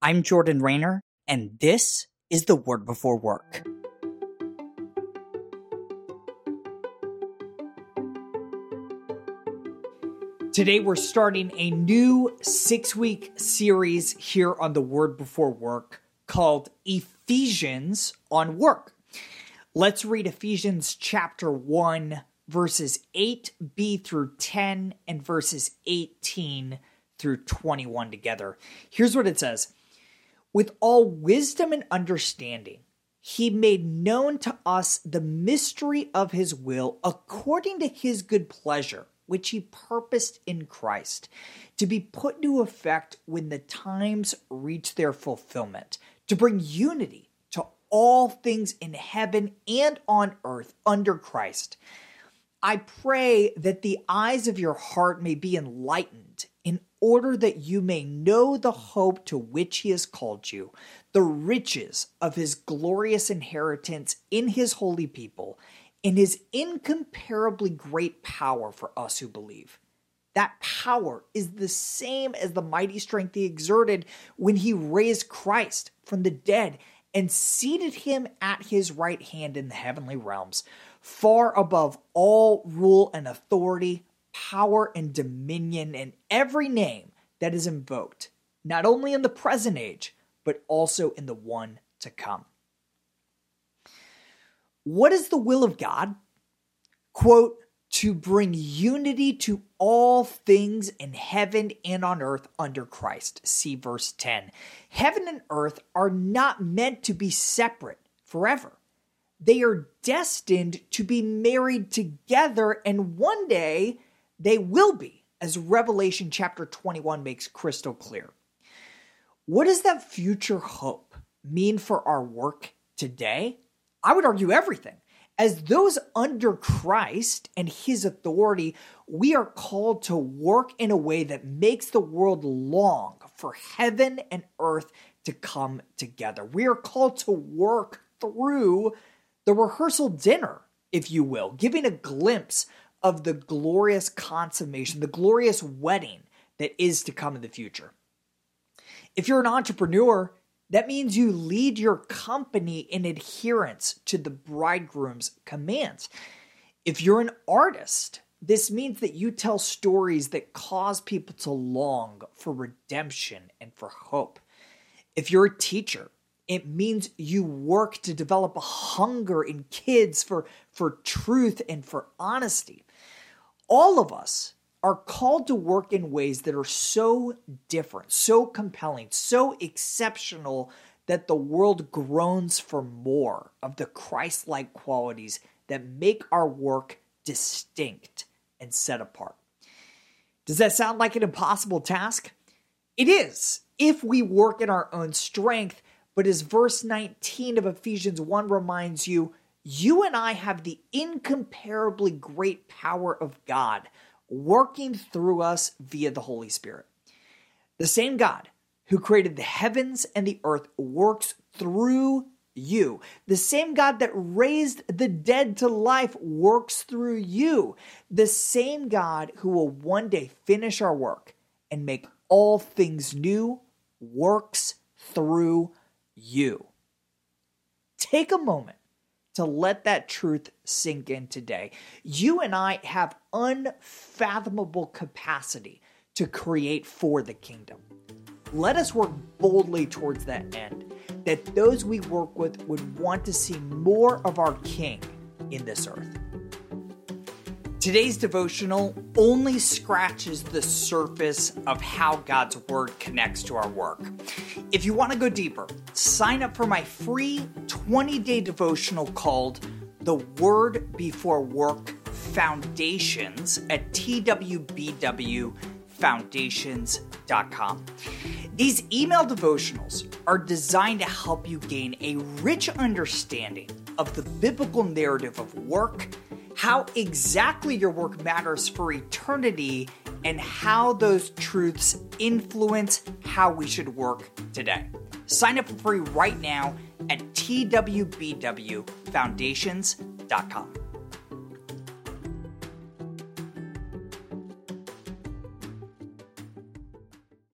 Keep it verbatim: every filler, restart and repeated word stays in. I'm Jordan Rayner, and this is The Word Before Work. Today we're starting a new six-week series here on The Word Before Work called Ephesians on Work. Let's read Ephesians chapter one, verses eight b through ten, and verses eighteen through twenty-one together. Here's what it says. With all wisdom and understanding, he made known to us the mystery of his will according to his good pleasure, which he purposed in Christ, to be put into effect when the times reach their fulfillment, to bring unity to all things in heaven and on earth under Christ. I pray that the eyes of your heart may be enlightened, in order that you may know the hope to which he has called you, the riches of his glorious inheritance in his holy people, and his incomparably great power for us who believe. That power is the same as the mighty strength he exerted when he raised Christ from the dead and seated him at his right hand in the heavenly realms, far above all rule and authority, power and dominion, and every name that is invoked, not only in the present age, but also in the one to come. What is the will of God? Quote, to bring unity to all things in heaven and on earth under Christ. See verse ten. Heaven and earth are not meant to be separate forever. They are destined to be married together, and one day they will be, as Revelation chapter twenty-one makes crystal clear. What does that future hope mean for our work today? I would argue everything. As those under Christ and his authority, we are called to work in a way that makes the world long for heaven and earth to come together. We are called to work through the rehearsal dinner, if you will, giving a glimpse of the glorious consummation, the glorious wedding that is to come in the future. If you're an entrepreneur, that means you lead your company in adherence to the bridegroom's commands. If you're an artist, this means that you tell stories that cause people to long for redemption and for hope. If you're a teacher, it means you work to develop a hunger in kids for, for truth and for honesty. All of us are called to work in ways that are so different, so compelling, so exceptional that the world groans for more of the Christ-like qualities that make our work distinct and set apart. Does that sound like an impossible task? It is, if we work in our own strength, but as verse nineteen of Ephesians one reminds you, you and I have the incomparably great power of God working through us via the Holy Spirit. The same God who created the heavens and the earth works through you. The same God that raised the dead to life works through you. The same God who will one day finish our work and make all things new works through you. Take a moment to let that truth sink in today. You and I have unfathomable capacity to create for the kingdom. Let us work boldly towards that end, that those we work with would want to see more of our King in this earth. Today's devotional only scratches the surface of how God's Word connects to our work. If you want to go deeper, sign up for my free twenty-day devotional called The Word Before Work Foundations at T W B W Foundations dot com. These email devotionals are designed to help you gain a rich understanding of the biblical narrative of work, how exactly your work matters for eternity, and how those truths influence how we should work today. Sign up for free right now at T W B W Foundations dot com.